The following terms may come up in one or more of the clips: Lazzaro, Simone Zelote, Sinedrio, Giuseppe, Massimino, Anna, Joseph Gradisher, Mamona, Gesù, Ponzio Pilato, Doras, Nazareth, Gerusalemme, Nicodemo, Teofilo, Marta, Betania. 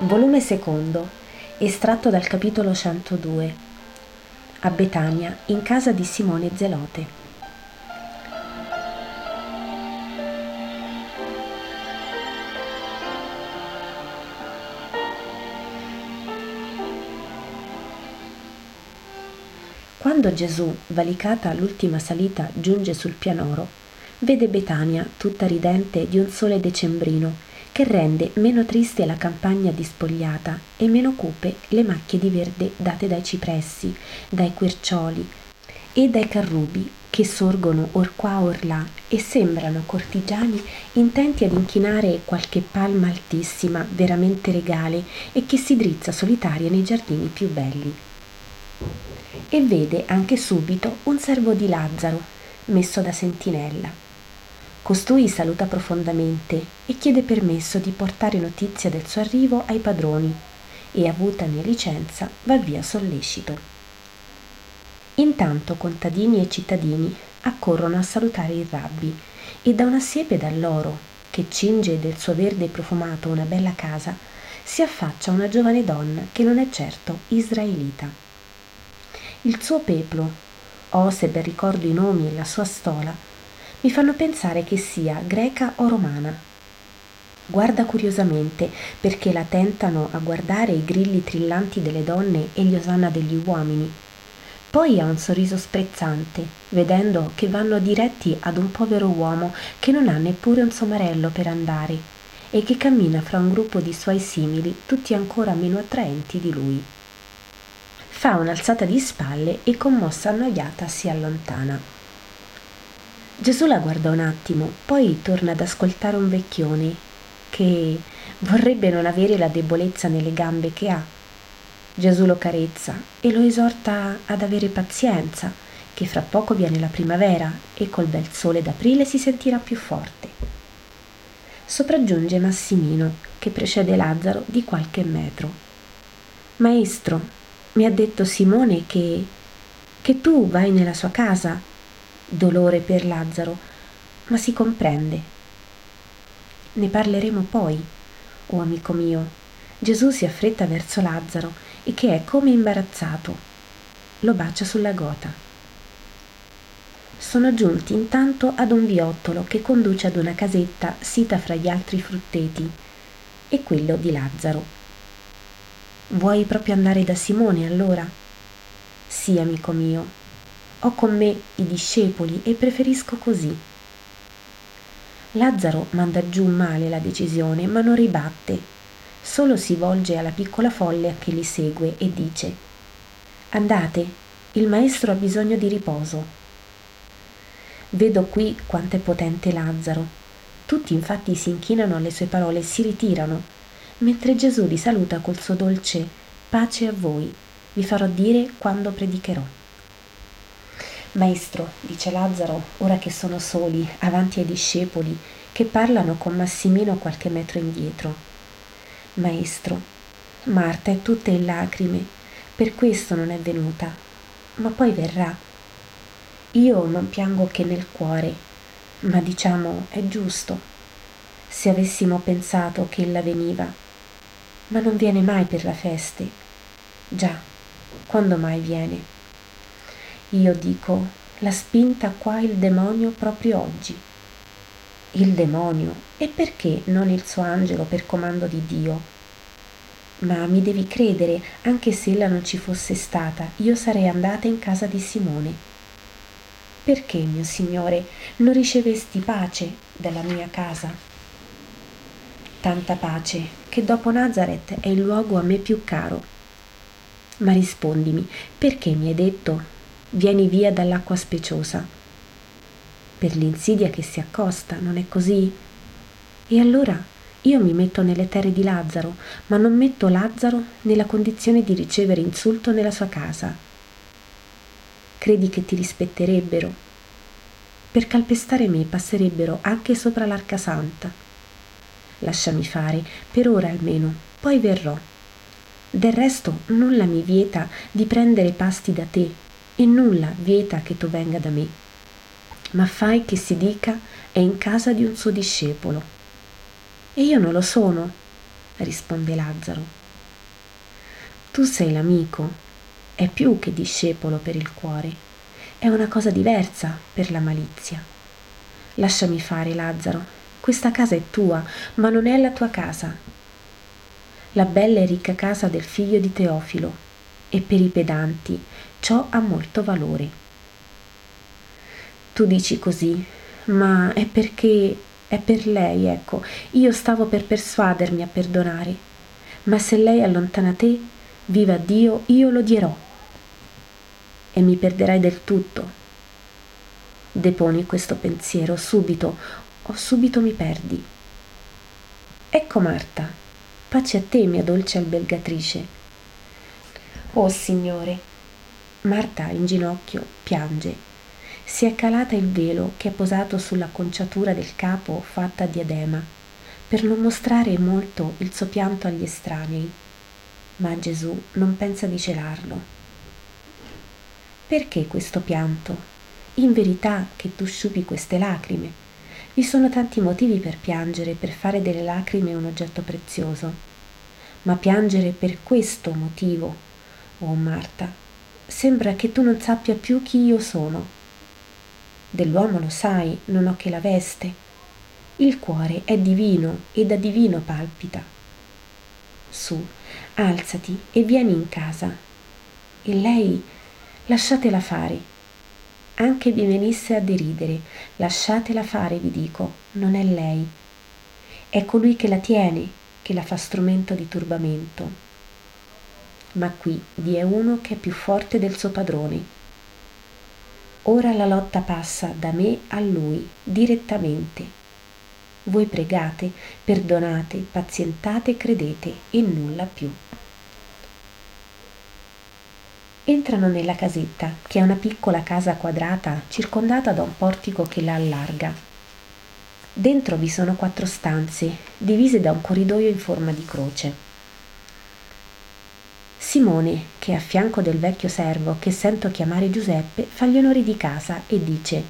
Volume secondo, estratto dal capitolo 102. A Betania, in casa di Simone Zelote. Quando Gesù, valicata l'ultima salita, giunge sul pianoro, vede Betania tutta ridente di un sole decembrino, che rende meno triste la campagna dispogliata e meno cupe le macchie di verde date dai cipressi, dai quercioli e dai carrubi che sorgono or qua or là e sembrano cortigiani intenti ad inchinare qualche palma altissima veramente regale e che si drizza solitaria nei giardini più belli. E vede anche subito un servo di Lazzaro messo da sentinella. Costui saluta profondamente e chiede permesso di portare notizia del suo arrivo ai padroni e, avutane licenza, va via sollecito. Intanto contadini e cittadini accorrono a salutare il Rabbi e da una siepe d'alloro, che cinge del suo verde profumato una bella casa, si affaccia una giovane donna che non è certo israelita. Il suo peplo, se ben ricordo i nomi e la sua stola, mi fanno pensare che sia greca o romana. Guarda curiosamente, perché la tentano a guardare i grilli trillanti delle donne e gli osanna degli uomini. Poi ha un sorriso sprezzante, vedendo che vanno diretti ad un povero uomo che non ha neppure un somarello per andare e che cammina fra un gruppo di suoi simili, tutti ancora meno attraenti di lui. Fa un'alzata di spalle e, commossa annoiata, si allontana. Gesù la guarda un attimo, poi torna ad ascoltare un vecchione che vorrebbe non avere la debolezza nelle gambe che ha. Gesù lo carezza e lo esorta ad avere pazienza, che fra poco viene la primavera e col bel sole d'aprile si sentirà più forte. Sopraggiunge Massimino, che precede Lazzaro di qualche metro. «Maestro, mi ha detto Simone che tu vai nella sua casa». Dolore per Lazzaro, ma si comprende. Ne parleremo poi. Oh amico mio, Gesù si affretta verso Lazzaro e che è come imbarazzato. Lo bacia sulla gota. Sono giunti intanto ad un viottolo che conduce ad una casetta sita fra gli altri frutteti e quello di Lazzaro. Vuoi proprio andare da Simone allora? Sì, amico mio. Ho con me i discepoli e preferisco così. Lazzaro manda giù male la decisione, ma non ribatte, solo si volge alla piccola folla che li segue e dice: «Andate, il maestro ha bisogno di riposo». Vedo qui quanto è potente Lazzaro. Tutti infatti si inchinano alle sue parole e si ritirano, mentre Gesù li saluta col suo dolce «Pace a voi, vi farò dire quando predicherò». «Maestro», dice Lazzaro, «ora che sono soli, avanti ai discepoli, che parlano con Massimino qualche metro indietro. Maestro, Marta è tutta in lacrime, per questo non è venuta, ma poi verrà. Io non piango che nel cuore, ma diciamo è giusto. Se avessimo pensato che ella veniva, ma non viene mai per la feste. Già, quando mai viene? Io dico, l'ha spinta qua il demonio proprio oggi». Il demonio, e perché non il suo angelo per comando di Dio? «Ma mi devi credere, anche se ella non ci fosse stata, io sarei andata in casa di Simone». «Perché, mio Signore, non ricevesti pace dalla mia casa?» «Tanta pace, che dopo Nazareth è il luogo a me più caro. Ma rispondimi, perché mi hai detto: vieni via dall'acqua speciosa? Per l'insidia che si accosta, non è così? E allora io mi metto nelle terre di Lazzaro, ma non metto Lazzaro nella condizione di ricevere insulto nella sua casa. Credi che ti rispetterebbero? Per calpestare me passerebbero anche sopra l'Arca Santa. Lasciami fare, per ora almeno, poi verrò. Del resto nulla mi vieta di prendere pasti da te, e nulla vieta che tu venga da me, ma fai che si dica è in casa di un suo discepolo. E io non lo sono, risponde Lazzaro. Tu sei l'amico, è più che discepolo per il cuore, è una cosa diversa per la malizia. Lasciami fare, Lazzaro, questa casa è tua, ma non è la tua casa. La bella e ricca casa del figlio di Teofilo, e per i pedanti ciò ha molto valore. Tu dici così, ma è perché è per lei, ecco, io stavo per persuadermi a perdonare, ma se lei allontana te, viva Dio, io l'odierò e mi perderai del tutto. Deponi questo pensiero subito, o subito mi perdi. Ecco Marta, pace a te, mia dolce albergatrice. Oh Signore! Marta in ginocchio piange. Si è calata il velo che è posato sulla conciatura del capo fatta a diadema, per non mostrare molto il suo pianto agli estranei, ma Gesù non pensa di celarlo. Perché questo pianto? In verità che tu sciupi queste lacrime. Vi sono tanti motivi per piangere, per fare delle lacrime un oggetto prezioso, ma piangere per questo motivo, oh Marta, sembra che tu non sappia più chi io sono. Dell'uomo lo sai, non ho che la veste. Il cuore è divino e da divino palpita. Su, alzati e vieni in casa. E lei, lasciatela fare. Anche vi venisse a deridere, lasciatela fare, vi dico, non è lei. È colui che la tiene, che la fa strumento di turbamento. Ma qui vi è uno che è più forte del suo padrone. Ora la lotta passa da me a lui, direttamente. Voi pregate, perdonate, pazientate, credete e nulla più. Entrano nella casetta, che è una piccola casa quadrata circondata da un portico che la allarga. Dentro vi sono 4 stanze, divise da un corridoio in forma di croce. Simone, che è a fianco del vecchio servo che sento chiamare Giuseppe, fa gli onori di casa e dice: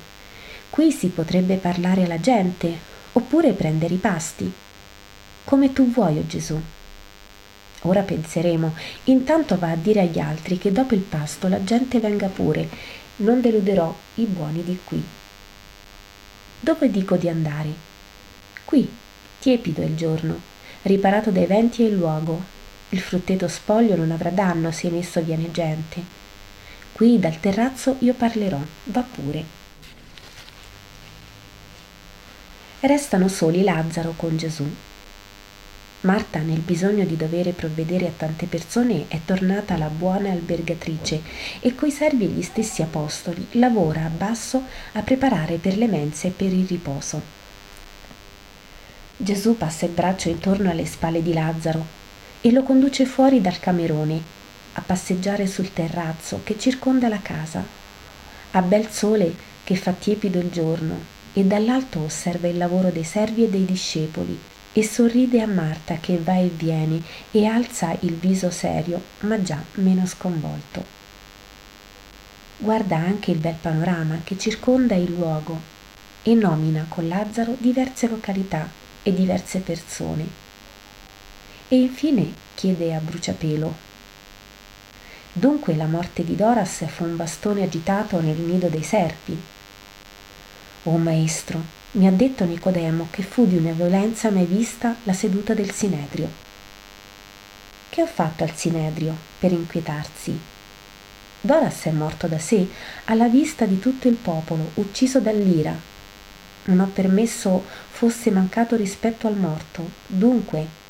«Qui si potrebbe parlare alla gente, oppure prendere i pasti. Come tu vuoi, o Gesù». Ora penseremo, intanto va a dire agli altri che dopo il pasto la gente venga pure, non deluderò i buoni di qui. Dopo dico di andare. Qui, tiepido è il giorno, riparato dai venti e il luogo. Il frutteto spoglio non avrà danno se in esso viene gente. Qui dal terrazzo io parlerò, va pure. Restano soli Lazzaro con Gesù. Marta, nel bisogno di dover provvedere a tante persone, è tornata la buona albergatrice e coi servi e gli stessi apostoli lavora a basso a preparare per le mense e per il riposo. Gesù passa il braccio intorno alle spalle di Lazzaro e lo conduce fuori dal camerone, a passeggiare sul terrazzo che circonda la casa. Ha bel sole che fa tiepido il giorno e dall'alto osserva il lavoro dei servi e dei discepoli e sorride a Marta che va e viene e alza il viso serio, ma già meno sconvolto. Guarda anche il bel panorama che circonda il luogo e nomina con Lazzaro diverse località e diverse persone. E infine chiede a bruciapelo: dunque la morte di Doras fu un bastone agitato nel nido dei serpi? Oh maestro, mi ha detto Nicodemo che fu di una violenza mai vista la seduta del Sinedrio. Che ho fatto al Sinedrio per inquietarsi? Doras è morto da sé alla vista di tutto il popolo, ucciso dall'ira. Non ho permesso fosse mancato rispetto al morto, dunque.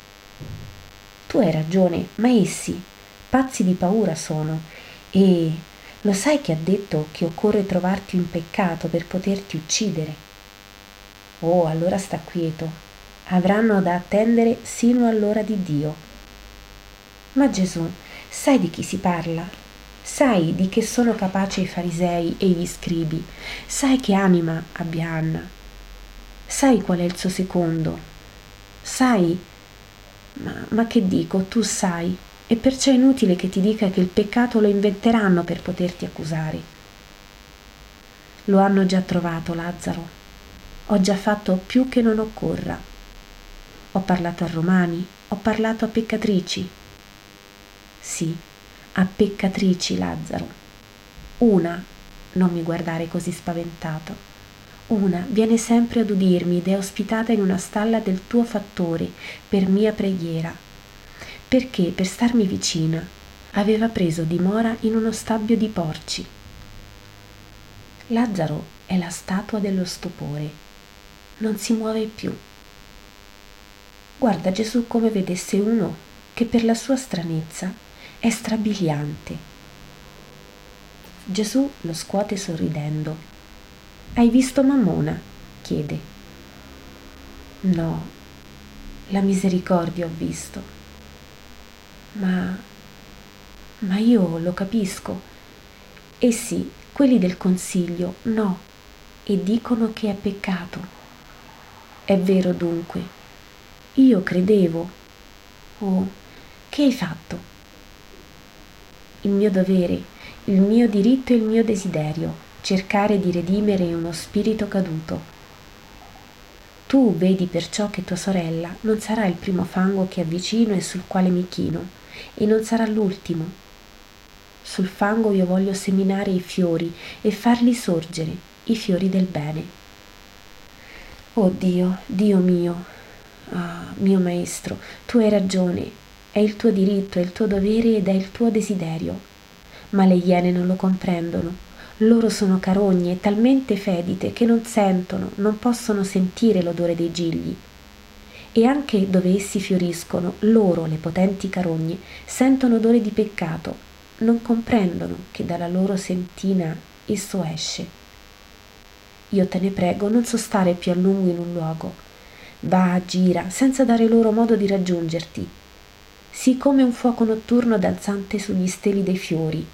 Tu hai ragione, ma essi pazzi di paura sono, e lo sai che ha detto che occorre trovarti in peccato per poterti uccidere? Oh, allora sta quieto, avranno da attendere sino all'ora di Dio. Ma Gesù, sai di chi si parla? Sai di che sono capaci i farisei e gli scribi? Sai che anima abbia Anna? Sai qual è il suo secondo? Sai... Ma che dico, tu sai, e perciò è inutile che ti dica che il peccato lo inventeranno per poterti accusare. Lo hanno già trovato, Lazzaro. Ho già fatto più che non occorra. Ho parlato a Romani, Ho parlato a peccatrici. Sì, a peccatrici, Lazzaro. Una, non mi guardare così spaventato, una viene sempre ad udirmi ed è ospitata in una stalla del tuo fattore per mia preghiera, perché per starmi vicina aveva preso dimora in uno stabbio di porci. Lazzaro è la statua dello stupore, non si muove più. Guarda Gesù come vedesse uno che per la sua stranezza è strabiliante. Gesù lo scuote sorridendo. «Hai visto Mamona?» chiede. «No, la misericordia ho visto. Ma io lo capisco. E sì, quelli del consiglio, no, e dicono che è peccato. È vero dunque. Io credevo. Oh, che hai fatto? Il mio dovere, il mio diritto e il mio desiderio, cercare di redimere uno spirito caduto. Tu vedi perciò che tua sorella non sarà il primo fango che avvicino e sul quale mi chino, e non sarà l'ultimo. Sul fango io voglio seminare i fiori e farli sorgere, i fiori del bene. Oh Dio, Dio mio, mio Maestro, tu hai ragione, è il tuo diritto, è il tuo dovere ed è il tuo desiderio. Ma le iene non lo comprendono. Loro sono carogne e talmente fedite che non sentono, non possono sentire l'odore dei gigli. E anche dove essi fioriscono, loro, le potenti carogne, sentono odore di peccato, non comprendono che dalla loro sentina esso esce. Io te ne prego, non sostare più a lungo in un luogo. Va, gira, senza dare loro modo di raggiungerti. Sii come un fuoco notturno danzante sugli steli dei fiori.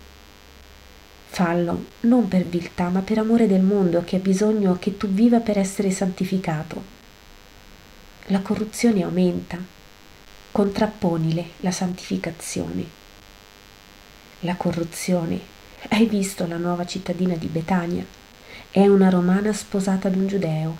Fallo, non per viltà, ma per amore del mondo che ha bisogno che tu viva per essere santificato. La corruzione aumenta. Contrapponile la santificazione. La corruzione. Hai visto la nuova cittadina di Betania? È una romana sposata ad un giudeo.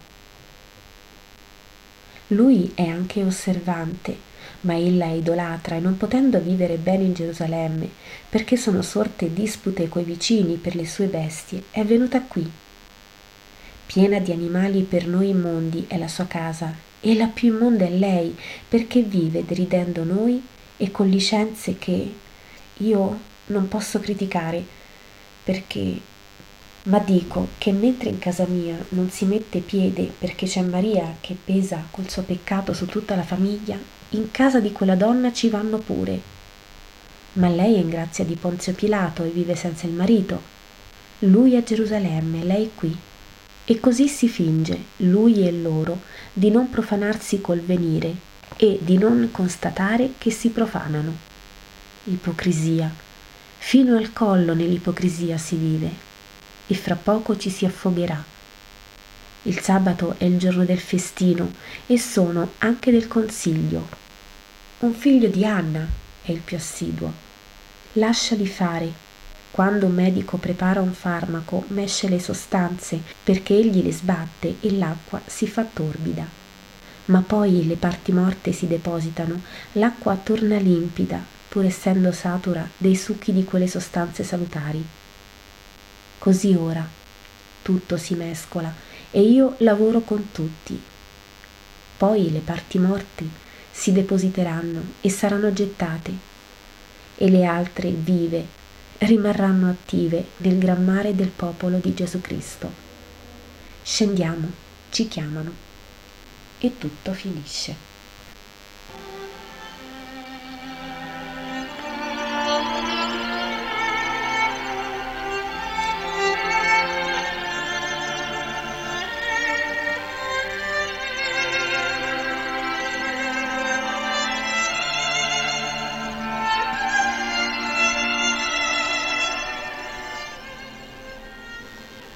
Lui è anche osservante, ma ella è idolatra e non potendo vivere bene in Gerusalemme, perché sono sorte dispute coi vicini per le sue bestie, è venuta qui. Piena di animali per noi immondi è la sua casa, e la più immonda è lei, perché vive deridendo noi e con licenze che io non posso criticare, perché... Ma dico che mentre in casa mia non si mette piede perché c'è Maria che pesa col suo peccato su tutta la famiglia, in casa di quella donna ci vanno pure. Ma lei è in grazia di Ponzio Pilato e vive senza il marito. Lui a Gerusalemme, lei qui. E così si finge, lui e loro, di non profanarsi col venire e di non constatare che si profanano. Ipocrisia. Fino al collo nell'ipocrisia si vive e fra poco ci si affogherà. Il sabato è il giorno del festino e sono anche del consiglio. Un figlio di Anna è il più assiduo. Lasciali fare. Quando un medico prepara un farmaco, mesce le sostanze perché egli le sbatte e l'acqua si fa torbida. Ma poi le parti morte si depositano, l'acqua torna limpida, pur essendo satura dei succhi di quelle sostanze salutari. Così ora tutto si mescola e io lavoro con tutti. Poi le parti morte si depositeranno e saranno gettate, e le altre vive rimarranno attive nel gran mare del popolo di Gesù Cristo. Scendiamo, ci chiamano, e tutto finisce.